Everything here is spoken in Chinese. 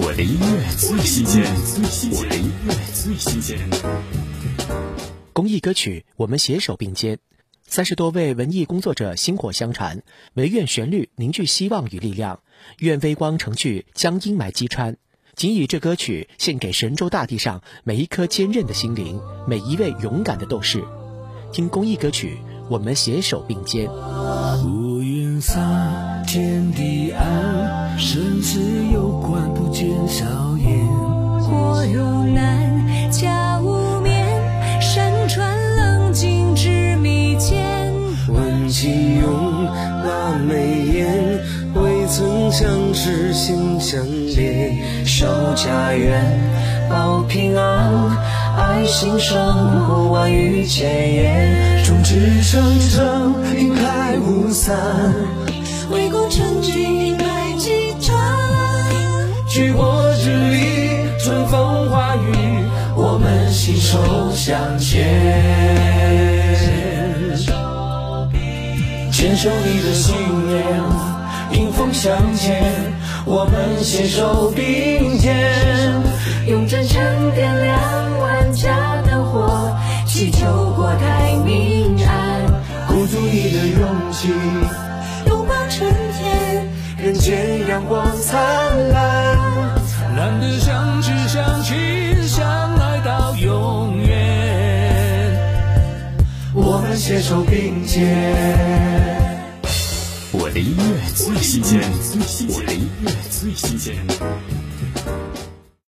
我的音乐最新鲜，我的音乐最新鲜。公益歌曲，我们携手并肩，30多位文艺工作者薪火相传，唯愿旋律凝聚希望与力量，愿微光成炬，将阴霾击穿。仅以这歌曲献给神州大地上每一颗坚韧的心灵，每一位勇敢的斗士。听公益歌曲，我们携手并肩。乌云撒天地暗，生死攸关，不见硝烟。火如难家无眠，山川冷静至密间。挽起拥把眉眼，未曾相识心相连。守家园保平安，爱心生活万语千言。众志成城，英派五散，为国成军，英派集成。举国之力，春风化雨，我们携手向前。坚守你的信念，迎风向前，我们携手并肩。用真诚点亮家的火，祈求国泰民安。鼓足你的勇气，拥抱春天，人间阳光灿烂。难得相知相亲相爱到永远，我们携手并肩。我的音乐最新鲜，我的音乐最新鲜。